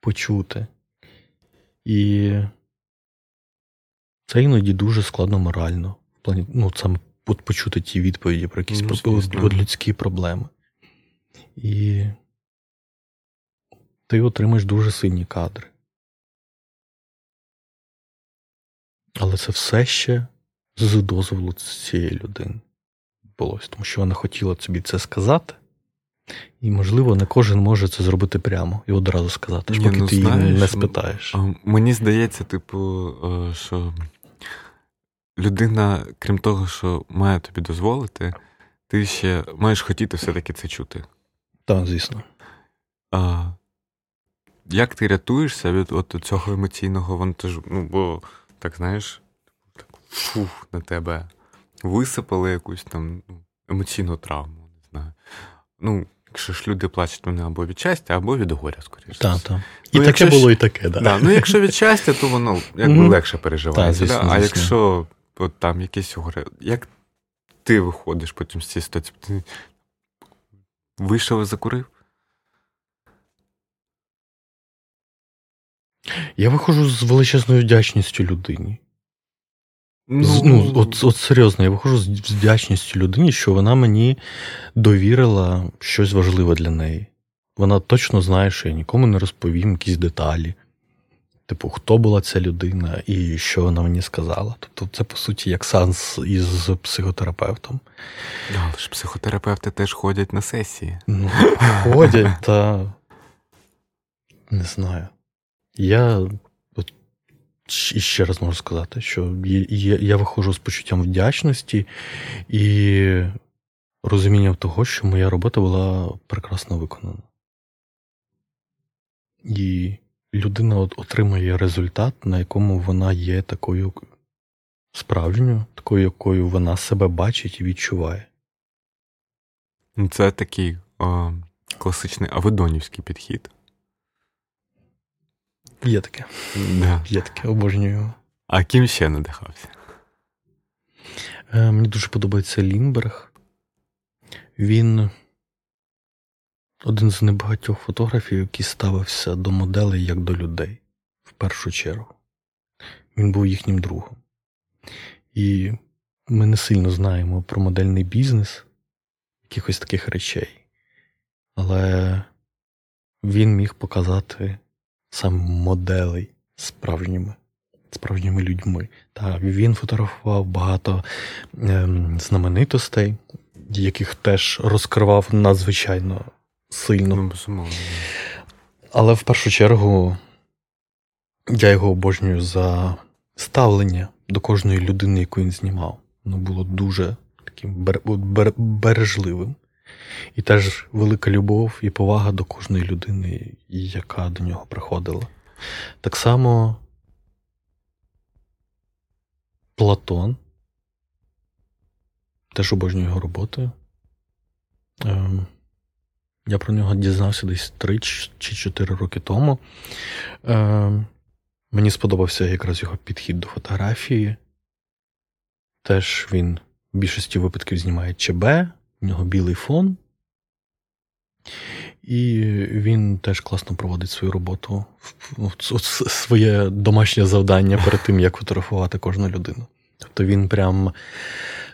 почути. І це іноді дуже складно морально. В плані, ну, саме от почути ті відповіді про якісь ну, людські проблеми. І ти отримаєш дуже сильні кадри. Але це все ще з дозволу цієї людини було. Тому що вона хотіла собі це сказати. І, можливо, не кожен може це зробити прямо і одразу сказати, поки ну, ти її не спитаєш. Мені здається, типу, що... людина, крім того, що має тобі дозволити, ти ще маєш хотіти все-таки це чути. Так, звісно. А, як ти рятуєшся від от, цього емоційного вантажу? Ну, бо, так знаєш, так, фух, на тебе висипали якусь там емоційну травму, не знаю. Ну, якщо ж люди плачуть вони або від щастя, або від горя, скоріше. Так, так. Ну, і таке було, ж... і таке, так. Да. Да, ну, якщо від щастя, то воно якби легше переживається. Та, звісно, да? А звісно. Якщо... от там якісь горе. Як ти виходиш потім з цієї ситуації? Ти вийшов і закурив? Я виходжу з величезною вдячністю людині. Ну, з, ну от, от серйозно, я виходжу з вдячністю людині, що вона мені довірила щось важливе для неї. Вона точно знає, що я нікому не розповім якісь деталі. Типу, хто була ця людина і що вона мені сказала. Тобто це, по суті, як сеанс із психотерапевтом. Да, але ж психотерапевти теж ходять на сесії. Ну, ходять, та... не знаю. Я от, ще раз можу сказати, що я, я виходжу з почуттям вдячності і розумінням того, що моя робота була прекрасно виконана. І... людина отримає результат, на якому вона є такою справжньою, такою, якою вона себе бачить і відчуває. Це такий о, класичний аведонівський підхід. Є таке. Да. Є таке, обожнюю його. А ким ще надихався? Е, мені дуже подобається Лінберг. Він один з небагатьох фотографів, який ставився до моделей як до людей. В першу чергу. Він був їхнім другом. І ми не сильно знаємо про модельний бізнес, якихось таких речей. Але він міг показати саме моделей справжніми, справжніми людьми. Та він фотографував багато ем, знаменитостей, яких теж розкривав надзвичайно сильно. Але в першу чергу я його обожнюю за ставлення до кожної людини, яку він знімав. Воно було дуже таким бер... Бер... бережливим. І теж велика любов і повага до кожної людини, яка до нього приходила. Так само Платон. Теж обожнюю його роботи. Ем... Я про нього дізнався десь три чи чотири роки тому. Ем... Мені сподобався якраз його підхід до фотографії. Теж він в більшості випадків знімає ЧБ, у нього білий фон. І він теж класно проводить свою роботу, своє домашнє завдання перед тим, як фотографувати кожну людину. Тобто він прям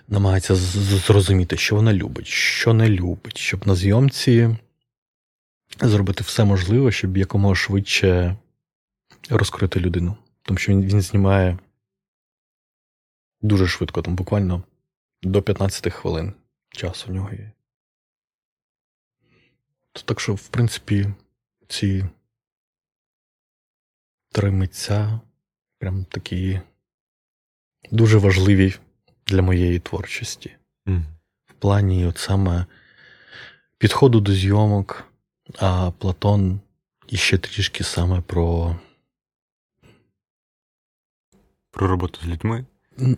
намагається зрозуміти, що вона любить, що не любить, щоб на зйомці зробити все можливе, щоб якомога швидше розкрити людину. Тому що він, він знімає дуже швидко, там буквально до п'ятнадцяти хвилин часу в нього є. То так що, в принципі, ці три митця прям такі дуже важливі для моєї творчості. Mm. В плані от саме підходу до зйомок, а Платон іще трішки саме про Про роботу з людьми?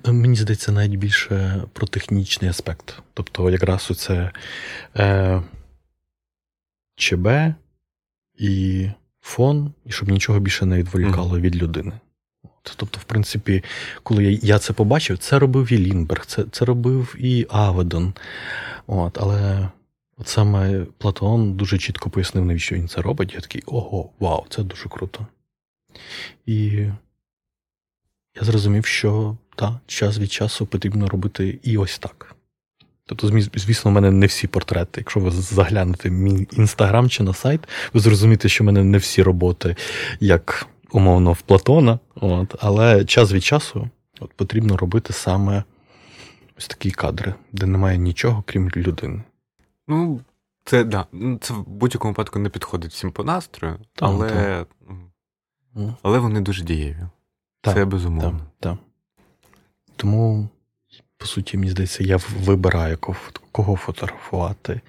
Мені здається, навіть більше про технічний аспект. Тобто, якраз оце е, ЧБ і фон, і щоб нічого більше не відволікало mm. від людини. Тобто, в принципі, коли я, я це побачив, це робив і Лінберг, це, це робив і Аведон. От, але от саме Платон дуже чітко пояснив, навіщо він це робить. Я такий, ого, вау, це дуже круто. І я зрозумів, що та, час від часу потрібно робити і ось так. Тобто, звісно, в мене не всі портрети. Якщо ви заглянете в мій інстаграм чи на сайт, ви зрозумієте, що в мене не всі роботи, як умовно, в Платона. От. Але час від часу от, потрібно робити саме ось такі кадри, де немає нічого, крім людини. Ну, це, да. Це в будь-якому випадку не підходить всім по настрою, там, але... Там. але вони дуже дієві. Та, це безумовно. Та, та. Тому, по суті, мені здається, я вибираю, кого фотографувати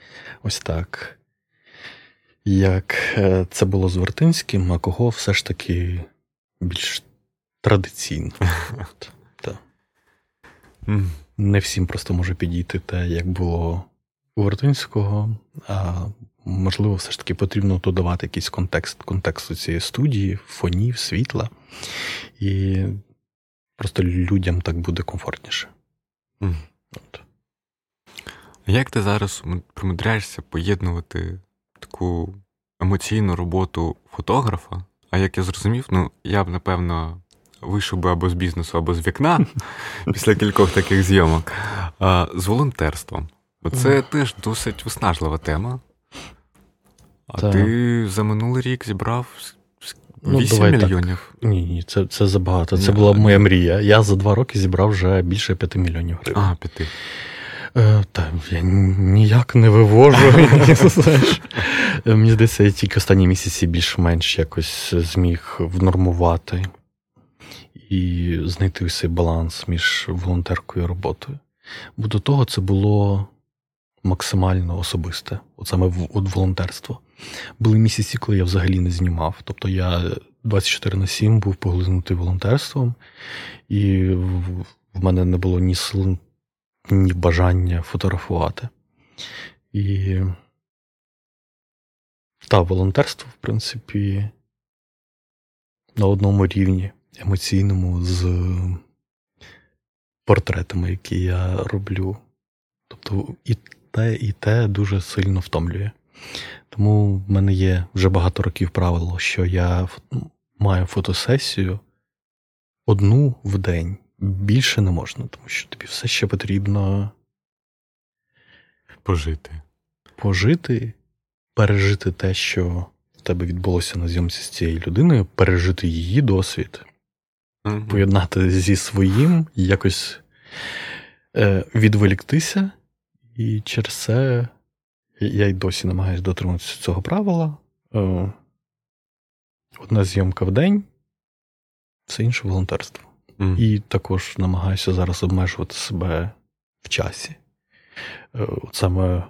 ось так, як це було з Вертинським, а кого все ж таки більш традиційно. Та. Не всім просто може підійти те, як було у Вертинського, а можливо, все ж таки потрібно додавати якийсь контекст, контексту цієї студії, фонів, світла. І просто людям так буде комфортніше. Mm. От. Як ти зараз примудряєшся поєднувати таку емоційну роботу фотографа? А як я зрозумів, ну, я б, напевно, вийшов би або з бізнесу, або з вікна після кількох таких зйомок, а, з волонтерством. Бо це mm. теж досить виснажлива тема. А та... ти за минулий рік зібрав вісім ну, мільйонів. Так. Ні, ні, це, це забагато. Це ні, була ні. моя мрія. Я за два роки зібрав вже більше п'яти мільйонів гривень. А, п'яти. Е, та, я ніяк не вивожу. Мені здається, я тільки останні місяці більш-менш якось зміг внормувати і знайти ось цей баланс між волонтеркою і роботою. Бо до того це було максимально особисте, от саме от волонтерство. Були місяці, коли я взагалі не знімав. Тобто я двадцять чотири на сім був поглинутий волонтерством. І в мене не було ні сил, ні бажання фотографувати. І та волонтерство, в принципі, на одному рівні емоційному з портретами, які я роблю. Тобто і те, і те дуже сильно втомлює. Тому в мене є вже багато років правило, що я маю фотосесію одну в день. Більше не можна, тому що тобі все ще потрібно пожити. Пожити, пережити те, що в тебе відбулося на зйомці з цією людиною, пережити її досвід, угу. поєднати зі своїм, якось е, відволіктися. І через це я й досі намагаюся дотримуватися цього правила. Е, одна зйомка в день, все інше волонтерство. Угу. І також намагаюся зараз обмежувати себе в часі. Е, от саме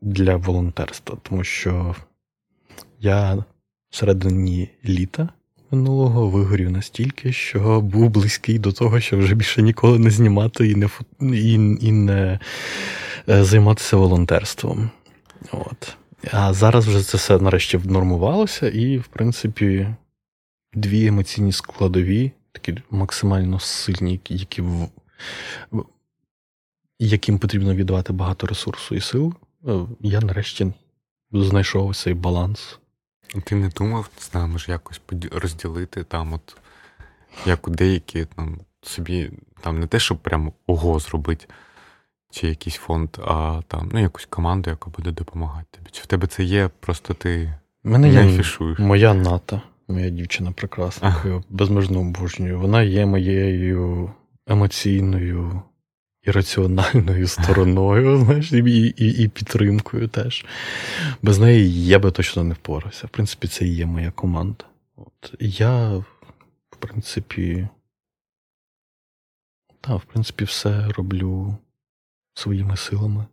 для волонтерства, тому що я всередині літа минулого вигорів настільки, що був близький до того, що вже більше ніколи не знімати і не, фу... і, і не займатися волонтерством. От. А зараз вже це все нарешті внормувалося і, в принципі, дві емоційні складові, такі максимально сильні, які, яким потрібно віддавати багато ресурсу і сил, я нарешті знайшов цей баланс. Ти не думав з нами ж якось розділити там, от як у деякі там собі там не те, щоб прямо ого зробити, чи якийсь фонд, а там ну якусь команду, яка буде допомагати тобі. Чи в тебе це є? Просто ти мене не є фішуєш. Моя Ната, моя дівчина прекрасна, безмежно обожнюю. Вона є моєю емоційною і раціональною стороною, знаєш, і, і, і підтримкою теж. Без неї я би точно не впорався. В принципі, це і є моя команда. От. Я, в принципі, та, в принципі, все роблю своїми силами.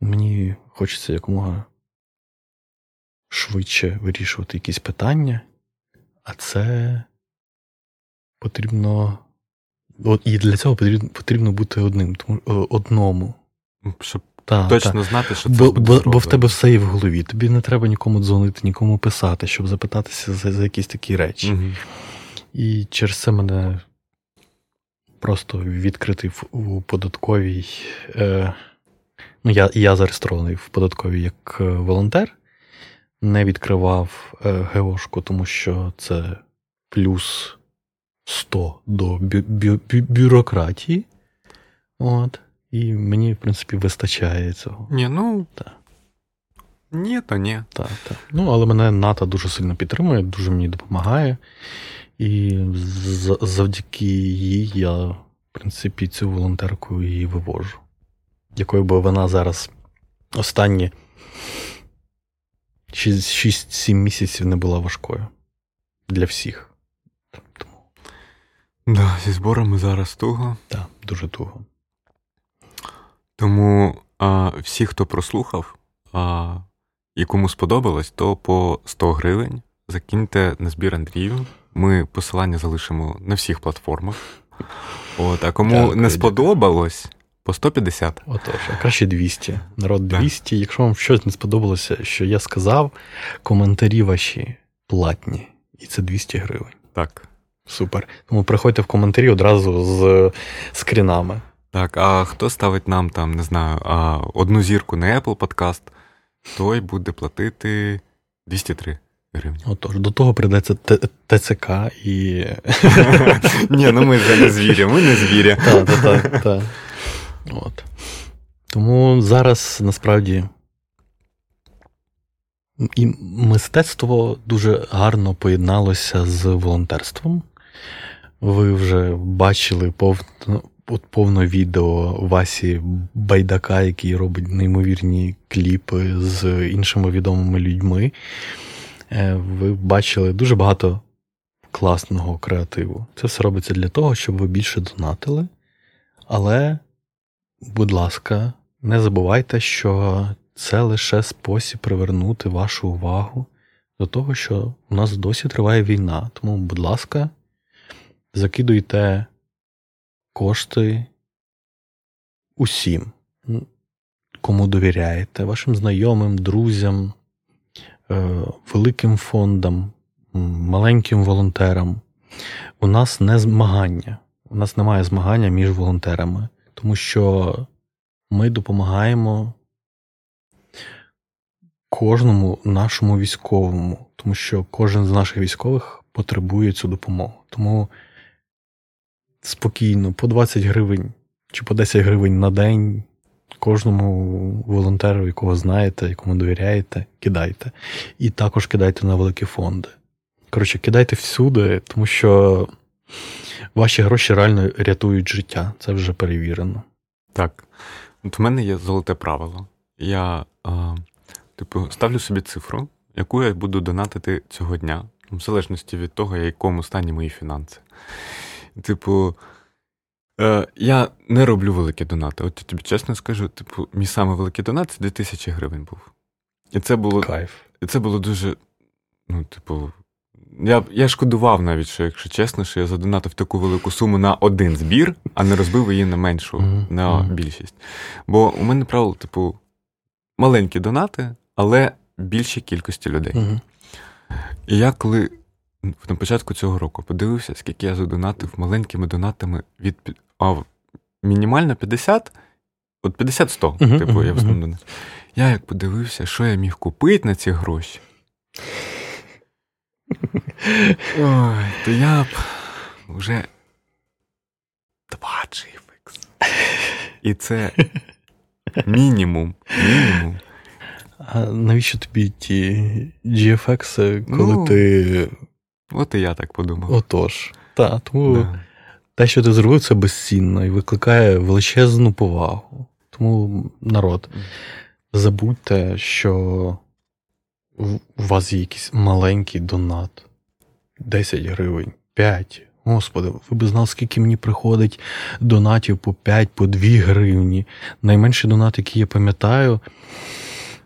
Мені хочеться якомога швидше вирішувати якісь питання, а це потрібно. От і для цього потрібно, потрібно бути одним, тому, одному. Щоб та, точно та. знати, що це бо, буде бо, бо в тебе все є в голові. Тобі не треба нікому дзвонити, нікому писати, щоб запитатися за, за якісь такі речі. Угу. І через це мене просто відкритий у податковій. Е, ну, я, я зареєстрований в податковій як волонтер. Не відкривав е, ГОшку, тому що це плюс сто до бю- бю- бю- бюрократії. От. І мені, в принципі, вистачає цього. Ні, ну... Та. Ні, то ні. Та, та. Ну, але мене НАТО дуже сильно підтримує, дуже мені допомагає. І завдяки їй я, в принципі, цю волонтерку і вивожу. Якою би вона зараз останні шість-сім місяців не була важкою. Для всіх. Да, зі зборами зараз туго. Так, да, дуже туго. Тому а, всі, хто прослухав а, і кому сподобалось, то по сто гривень закиньте на збір Андрію. Ми посилання залишимо на всіх платформах. От, а кому так, не сподобалось, по сто п'ятдесят. Отож, а краще двісті. Народ двісті. Так. Якщо вам щось не сподобалося, що я сказав, коментарі ваші платні. І це двісті гривень. Так. Супер. Тому приходьте в коментарі одразу з скрінами. Так, а хто ставить нам там, не знаю, одну зірку на Apple Podcast, той буде платити двісті три гривні. Отож, до того прийдеться ТЦК і... Ні, ну ми вже не звірі, ми не звірі. Так, так, так. Тому зараз, насправді, і мистецтво дуже гарно поєдналося з волонтерством. Ви вже бачили повно, повно відео Васі Байдака, який робить неймовірні кліпи з іншими відомими людьми. Ви бачили дуже багато класного креативу. Це все робиться для того, щоб ви більше донатили. Але, будь ласка, не забувайте, що це лише спосіб привернути вашу увагу до того, що у нас досі триває війна. Тому, будь ласка, закидуйте кошти усім, кому довіряєте, вашим знайомим, друзям, великим фондам, маленьким волонтерам. У нас не змагання. У нас немає змагання між волонтерами, тому що ми допомагаємо кожному нашому військовому, тому що кожен з наших військових потребує цю допомогу. Тому спокійно, по двадцять гривень чи по десять гривень на день кожному волонтеру, якого знаєте, якому довіряєте, кидайте. І також кидайте на великі фонди. Коротше, кидайте всюди, тому що ваші гроші реально рятують життя. Це вже перевірено. Так. От в мене є золоте правило. Я а, типу, ставлю собі цифру, яку я буду донатити цього дня, в залежності від того, в якому стані мої фінанси. Типу, е, я не роблю великі донати. От я тобі чесно скажу, типу, мій самий великий донат – це дві тисячі гривень був. І це було, кайф. І це було дуже, ну, типу, я, я шкодував навіть, що, якщо чесно, що я задонатив таку велику суму на один збір, а не розбив її на меншу, mm-hmm. на більшість. Бо у мене правило, типу, маленькі донати, але більшій кількості людей. Mm-hmm. І я коли на початку цього року подивився, скільки я задонатив маленькими донатами від а, мінімально п'ятдесят, от п'ятдесят сто, uh-huh, типу, uh-huh, я в основному донатив. Я як подивився, що я міг купити на ці гроші, ой, то я б вже два джі еф ікс. І це мінімум, мінімум. А навіщо тобі ті джі еф ікс, коли ну, ти... От і я так подумав. Отож. Та, тому да. Те, що ти зробив, це безцінно і викликає величезну повагу. Тому, народ, забудьте, що у вас є якийсь маленький донат. десять гривень, п'ять. Господи, ви б знали, скільки мені приходить донатів по п'ять, по дві гривні. Найменший донат, який я пам'ятаю...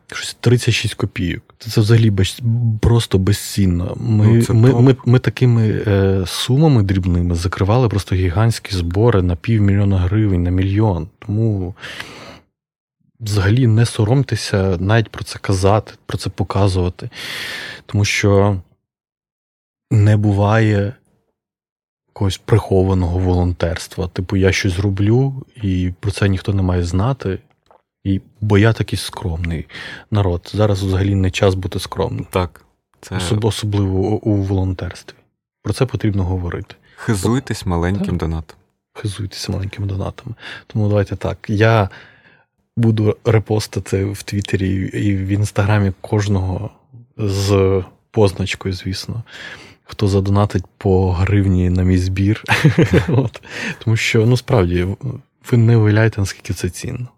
Щось тридцять шість копійок. Це взагалі без, просто безцінно. Ми, ну, ми, ми, ми такими е, сумами дрібними закривали просто гігантські збори на півмільйона гривень, на мільйон. Тому взагалі не соромтеся навіть про це казати, про це показувати. Тому що не буває якогось прихованого волонтерства. Типу, я щось роблю, і про це ніхто не має знати. І, бо я такий скромний народ. Зараз взагалі не час бути скромним. Так. Це... Особ, особливо у, у волонтерстві. Про це потрібно говорити. Хизуйтесь Тому... маленьким так? донатом. Хизуйтесь маленьким донатом. Тому давайте так. Я буду репостити в Твіттері і в Інстаграмі кожного з позначкою, звісно, хто задонатить по гривні на мій збір. Тому що, ну, справді, ви не уявляєте, наскільки це цінно.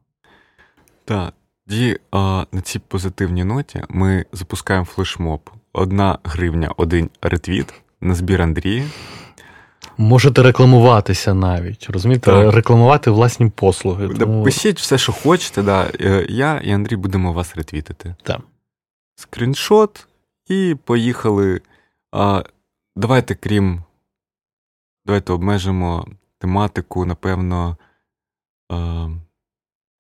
Так, і а, на цій позитивній ноті ми запускаємо флешмоб. Одна гривня, один ретвіт на збір Андрія. Можете рекламуватися навіть, розумієте? Так. Рекламувати власні послуги. Тому... Пишіть все, що хочете, да. Я і Андрій будемо вас ретвітити. Так. Скріншот і поїхали. А, давайте, крім, давайте обмежимо тематику, напевно... А...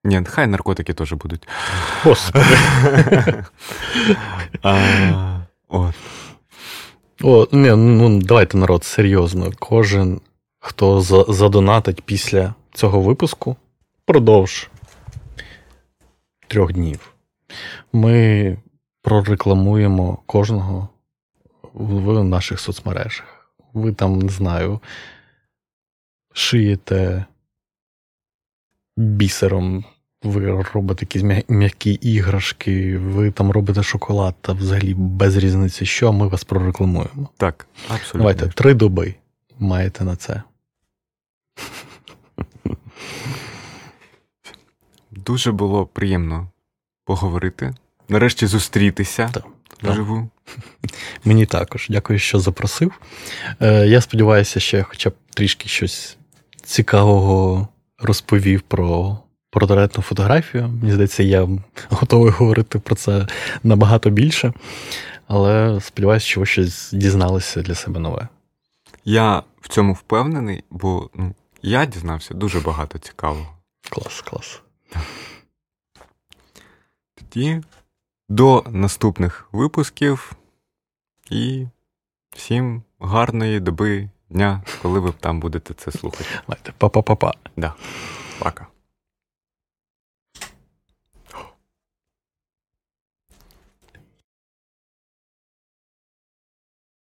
Ні, хай наркотики теж будуть. Господи. а, от. О, ні, ну, давайте, народ, серйозно. Кожен, хто задонатить після цього випуску, продовж трьох днів, ми прорекламуємо кожного в наших соцмережах. Ви там, не знаю, шиєте бісером, ви робите якісь м'які іграшки, ви там робите шоколад, та взагалі без різниці що, ми вас прорекламуємо. Так, абсолютно. Давайте, три доби маєте на це. Дуже було приємно поговорити, нарешті зустрітися. Так. Живу. Мені також. Дякую, що запросив. Е, я сподіваюся, ще хоча б трішки щось цікавого розповів про портретну фотографію. Мені здається, я готовий говорити про це набагато більше, але сподіваюся, що ви щось дізналися для себе нове. Я в цьому впевнений, бо ну, Я дізнався дуже багато цікавого. Клас, клас. Тоді до наступних випусків і всім гарної доби, дня, коли ви там будете це слухати. Па-па-па-па. Да. Пока.